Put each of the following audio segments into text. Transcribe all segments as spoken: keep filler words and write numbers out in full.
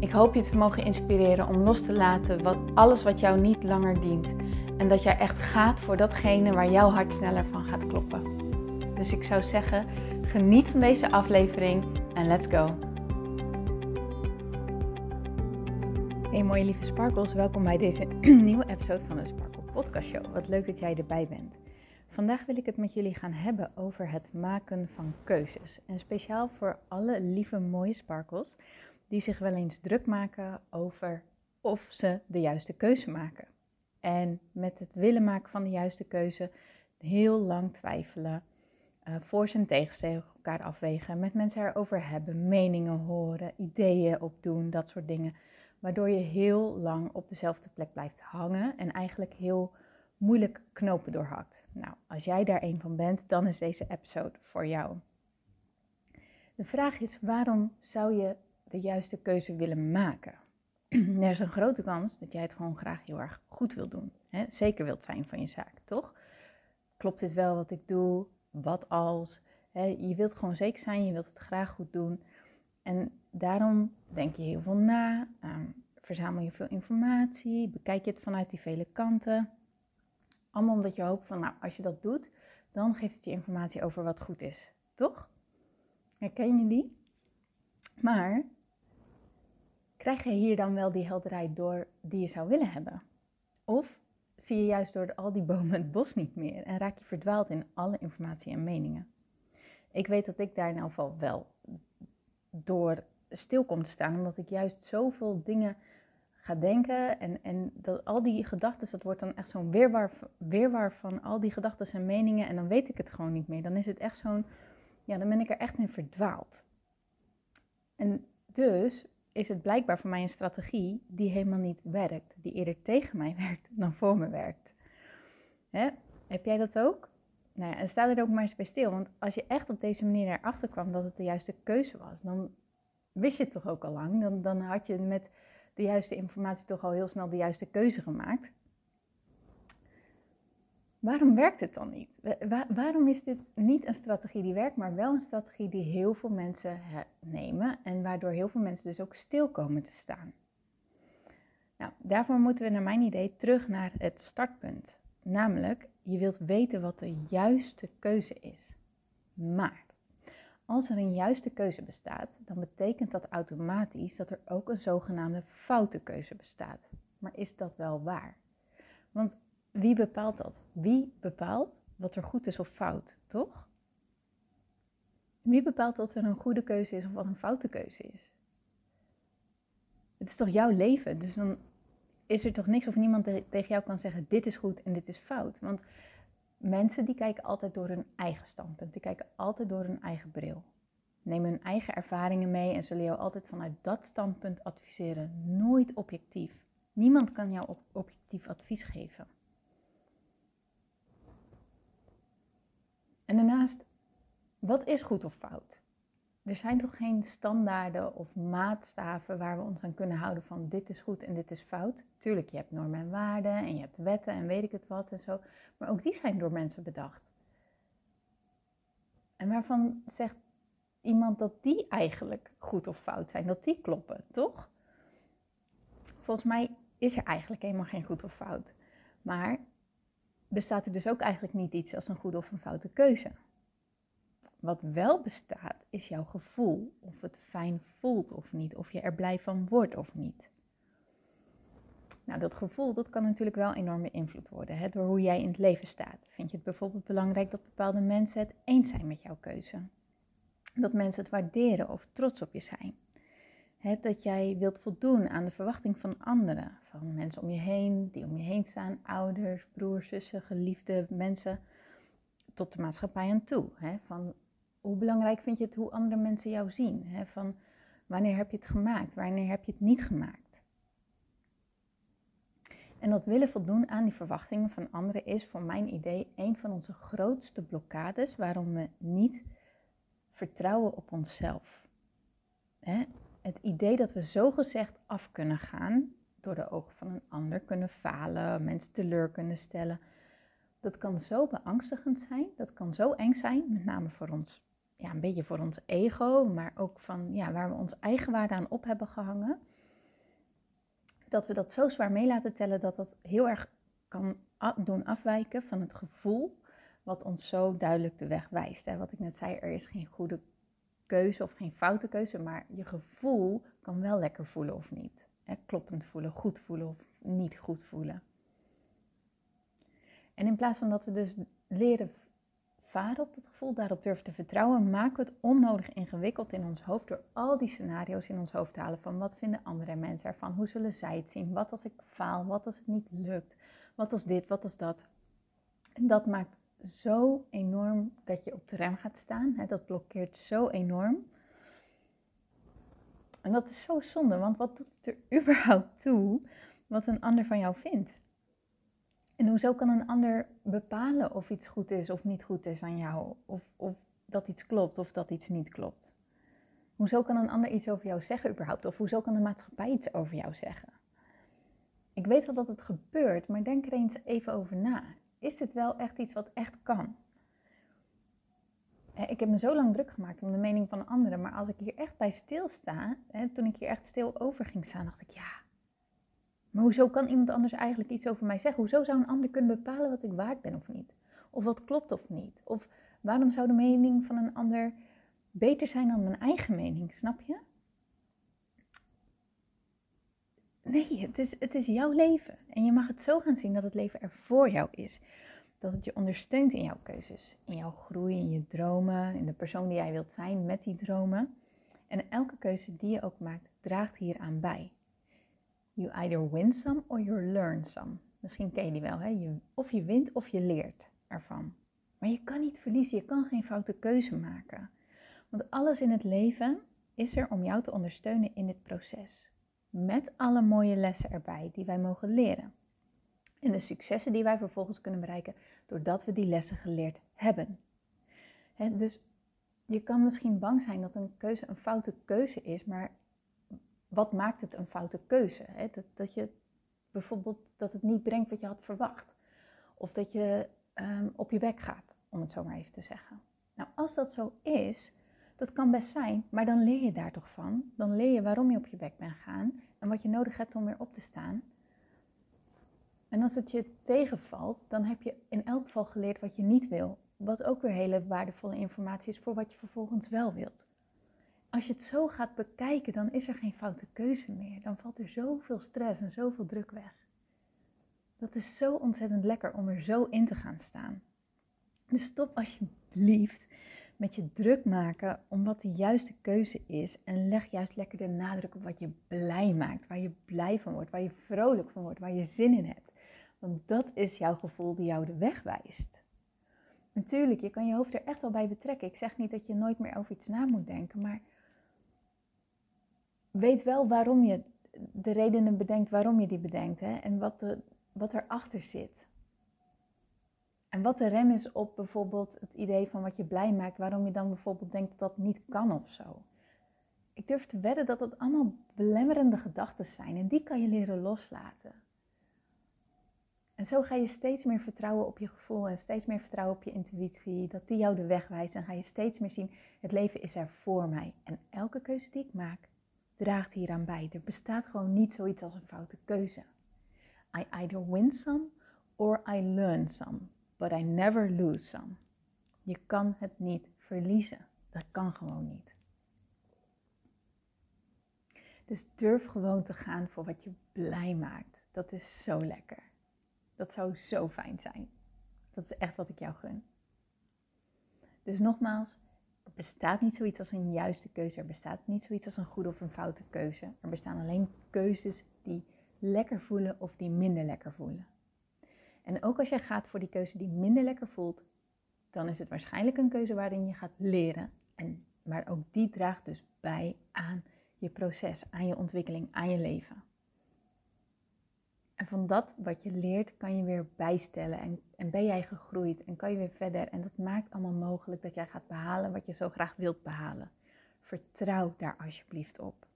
Ik hoop je te mogen inspireren om los te laten wat alles wat jou niet langer dient. En dat jij echt gaat voor datgene waar jouw hart sneller van gaat kloppen. Dus ik zou zeggen, geniet van deze aflevering en let's go! Hey mooie lieve Sparkles, welkom bij deze nieuwe episode van de Sparkle Podcast Show. Wat leuk dat jij erbij bent. Vandaag wil ik het met jullie gaan hebben over het maken van keuzes. En speciaal voor alle lieve mooie Sparkles die zich wel eens druk maken over of ze de juiste keuze maken. En met het willen maken van de juiste keuze heel lang twijfelen, uh, voor's en tegens tegen elkaar afwegen, met mensen erover hebben, meningen horen, ideeën opdoen, dat soort dingen. Waardoor je heel lang op dezelfde plek blijft hangen en eigenlijk heel moeilijk knopen doorhakt. Nou, als jij daar een van bent, dan is deze episode voor jou. De vraag is, waarom zou je de juiste keuze willen maken? Er is een grote kans dat jij het gewoon graag heel erg goed wilt doen. Hè? Zeker wilt zijn van je zaak, toch? Klopt dit wel wat ik doe? Wat als? Hè? Je wilt gewoon zeker zijn, je wilt het graag goed doen. En daarom denk je heel veel na, um, verzamel je veel informatie, bekijk je het vanuit die vele kanten. Allemaal omdat je hoopt van, nou, als je dat doet, dan geeft het je informatie over wat goed is, toch? Herken je die? Maar krijg je hier dan wel die helderheid door die je zou willen hebben? Of zie je juist door al die bomen het bos niet meer en raak je verdwaald in alle informatie en meningen? Ik weet dat ik daar in elk geval wel door stil kom te staan, omdat ik juist zoveel dingen ga denken en, en dat al die gedachten, dat wordt dan echt zo'n weerwar, weerwar van al die gedachten en meningen en dan weet ik het gewoon niet meer. Dan is het echt zo'n, ja, dan ben ik er echt in verdwaald. En dus is het blijkbaar voor mij een strategie die helemaal niet werkt. Die eerder tegen mij werkt dan voor me werkt. Hè? Heb jij dat ook? Nou ja, en sta er ook maar eens bij stil. Want als je echt op deze manier erachter kwam dat het de juiste keuze was, dan wist je het toch ook al lang. Dan, dan had je met de juiste informatie toch al heel snel de juiste keuze gemaakt. Waarom werkt het dan niet? Waar, waarom is dit niet een strategie die werkt, maar wel een strategie die heel veel mensen nemen en waardoor heel veel mensen dus ook stil komen te staan? Nou, daarvoor moeten we naar mijn idee terug naar het startpunt. Namelijk, je wilt weten wat de juiste keuze is. Maar als er een juiste keuze bestaat, dan betekent dat automatisch dat er ook een zogenaamde foute keuze bestaat. Maar is dat wel waar? Want wie bepaalt dat? Wie bepaalt wat er goed is of fout, toch? Wie bepaalt wat er een goede keuze is of wat een foute keuze is? Het is toch jouw leven, dus dan is er toch niks of niemand tegen jou kan zeggen dit is goed en dit is fout. Want mensen die kijken altijd door hun eigen standpunt, die kijken altijd door hun eigen bril. Nemen hun eigen ervaringen mee en zullen jou altijd vanuit dat standpunt adviseren. Nooit objectief. Niemand kan jou objectief advies geven. En daarnaast, wat is goed of fout? Er zijn toch geen standaarden of maatstaven waar we ons aan kunnen houden van dit is goed en dit is fout? Tuurlijk, je hebt normen en waarden en je hebt wetten en weet ik het wat en zo. Maar ook die zijn door mensen bedacht. En waarvan zegt iemand dat die eigenlijk goed of fout zijn? Dat die kloppen, toch? Volgens mij is er eigenlijk helemaal geen goed of fout. Maar bestaat er dus ook eigenlijk niet iets als een goede of een foute keuze. Wat wel bestaat, is jouw gevoel. Of het fijn voelt of niet. Of je er blij van wordt of niet. Nou, dat gevoel, dat kan natuurlijk wel enorm beïnvloed worden. Hè, door hoe jij in het leven staat. Vind je het bijvoorbeeld belangrijk dat bepaalde mensen het eens zijn met jouw keuze? Dat mensen het waarderen of trots op je zijn? Hè, dat jij wilt voldoen aan de verwachting van anderen. Van mensen om je heen, die om je heen staan. Ouders, broers, zussen, geliefde mensen. Tot de maatschappij aan toe. Hè? Van hoe belangrijk vind je het hoe andere mensen jou zien? Hè? Van Wanneer heb je het gemaakt? Wanneer heb je het niet gemaakt? En dat willen voldoen aan die verwachtingen van anderen is voor mijn idee een van onze grootste blokkades waarom we niet vertrouwen op onszelf. Hè? Het idee dat we zogezegd af kunnen gaan, door de ogen van een ander kunnen falen, mensen teleur kunnen stellen. Dat kan zo beangstigend zijn, dat kan zo eng zijn, met name voor ons, ja, een beetje voor ons ego, maar ook van, ja, waar we ons eigenwaarde aan op hebben gehangen. Dat we dat zo zwaar mee laten tellen dat dat heel erg kan doen afwijken van het gevoel wat ons zo duidelijk de weg wijst. Hè? Wat ik net zei, er is geen goede keuze of geen foute keuze, maar je gevoel kan wel lekker voelen of niet. Hè? Kloppend voelen, goed voelen of niet goed voelen. En in plaats van dat we dus leren varen op dat gevoel, daarop durven te vertrouwen, maken we het onnodig ingewikkeld in ons hoofd door al die scenario's in ons hoofd te halen van wat vinden andere mensen ervan, hoe zullen zij het zien, wat als ik faal, wat als het niet lukt, wat als dit, wat als dat. En dat maakt zo enorm dat je op de rem gaat staan, hè? Dat blokkeert zo enorm. En dat is zo zonde, want wat doet het er überhaupt toe wat een ander van jou vindt? En hoezo kan een ander bepalen of iets goed is of niet goed is aan jou? Of, of dat iets klopt of dat iets niet klopt? Hoezo kan een ander iets over jou zeggen überhaupt? Of hoezo kan de maatschappij iets over jou zeggen? Ik weet wel dat het gebeurt, maar denk er eens even over na. Is dit wel echt iets wat echt kan? Ik heb me zo lang druk gemaakt om de mening van anderen. Maar als ik hier echt bij stilsta, toen ik hier echt stil over ging staan, dacht ik ja... Maar hoezo kan iemand anders eigenlijk iets over mij zeggen? Hoezo zou een ander kunnen bepalen wat ik waard ben of niet? Of wat klopt of niet? Of waarom zou de mening van een ander beter zijn dan mijn eigen mening? Snap je? Nee, het is, het is jouw leven. En je mag het zo gaan zien dat het leven er voor jou is. Dat het je ondersteunt in jouw keuzes. In jouw groei, in je dromen, in de persoon die jij wilt zijn met die dromen. En elke keuze die je ook maakt, draagt hieraan bij. You either win some or you learn some. Misschien ken je die wel, hè? Je, of je wint of je leert ervan. Maar je kan niet verliezen, je kan geen foute keuze maken. Want alles in het leven is er om jou te ondersteunen in dit proces. Met alle mooie lessen erbij die wij mogen leren. En de successen die wij vervolgens kunnen bereiken doordat we die lessen geleerd hebben. Hè, dus je kan misschien bang zijn dat een keuze een foute keuze is, maar... Wat maakt het een foute keuze? Hè? Dat, dat je bijvoorbeeld dat het niet brengt wat je had verwacht. Of dat je um, op je bek gaat, om het zo maar even te zeggen. Nou, als dat zo is, dat kan best zijn, maar dan leer je daar toch van. Dan leer je waarom je op je bek bent gaan en wat je nodig hebt om weer op te staan. En als het je tegenvalt, dan heb je in elk geval geleerd wat je niet wil. Wat ook weer hele waardevolle informatie is voor wat je vervolgens wel wilt. Als je het zo gaat bekijken, dan is er geen foute keuze meer. Dan valt er zoveel stress en zoveel druk weg. Dat is zo ontzettend lekker om er zo in te gaan staan. Dus stop alsjeblieft met je druk maken om wat de juiste keuze is. En leg juist lekker de nadruk op wat je blij maakt. Waar je blij van wordt, waar je vrolijk van wordt, waar je zin in hebt. Want dat is jouw gevoel die jou de weg wijst. Natuurlijk, je kan je hoofd er echt wel bij betrekken. Ik zeg niet dat je nooit meer over iets na moet denken, maar... Weet wel waarom je de redenen bedenkt, waarom je die bedenkt. Hè? En wat, de, wat erachter zit. En wat de rem is op bijvoorbeeld het idee van wat je blij maakt. Waarom je dan bijvoorbeeld denkt dat dat niet kan of zo. Ik durf te wedden dat dat allemaal belemmerende gedachten zijn. En die kan je leren loslaten. En zo ga je steeds meer vertrouwen op je gevoel. En steeds meer vertrouwen op je intuïtie. Dat die jou de weg wijst. En ga je steeds meer zien, het leven is er voor mij. En elke keuze die ik maak. Draagt hieraan bij. Er bestaat gewoon niet zoiets als een foute keuze. I either win some or I learn some, but I never lose some. Je kan het niet verliezen. Dat kan gewoon niet. Dus durf gewoon te gaan voor wat je blij maakt. Dat is zo lekker. Dat zou zo fijn zijn. Dat is echt wat ik jou gun. Dus nogmaals... Er bestaat niet zoiets als een juiste keuze. Er bestaat niet zoiets als een goede of een foute keuze. Er bestaan alleen keuzes die lekker voelen of die minder lekker voelen. En ook als jij gaat voor die keuze die minder lekker voelt, dan is het waarschijnlijk een keuze waarin je gaat leren. En, maar ook die draagt dus bij aan je proces, aan je ontwikkeling, aan je leven. En van dat wat je leert kan je weer bijstellen en, en ben jij gegroeid en kan je weer verder. En dat maakt allemaal mogelijk dat jij gaat behalen wat je zo graag wilt behalen. Vertrouw daar alsjeblieft op.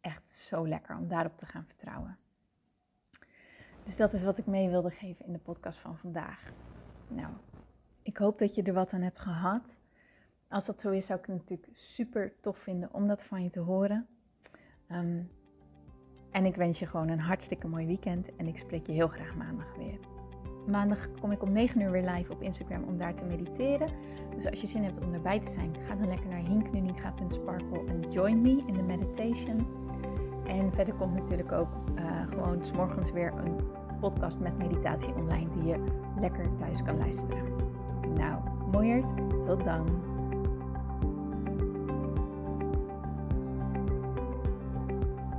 Echt zo lekker om daarop te gaan vertrouwen. Dus dat is wat ik mee wilde geven in de podcast van vandaag. Nou, ik hoop dat je er wat aan hebt gehad. Als dat zo is, zou ik het natuurlijk super tof vinden om dat van je te horen. Um, en ik wens je gewoon een hartstikke mooi weekend en ik spreek je heel graag maandag weer. Maandag kom ik om negen uur weer live op Instagram om daar te mediteren. Dus als je zin hebt om erbij te zijn, ga dan lekker naar hienke nuninga punt sparkle en join me in de meditation. En verder komt natuurlijk ook uh, gewoon 's morgens weer een podcast met meditatie online die je lekker thuis kan luisteren. Nou, mooiert, tot dan!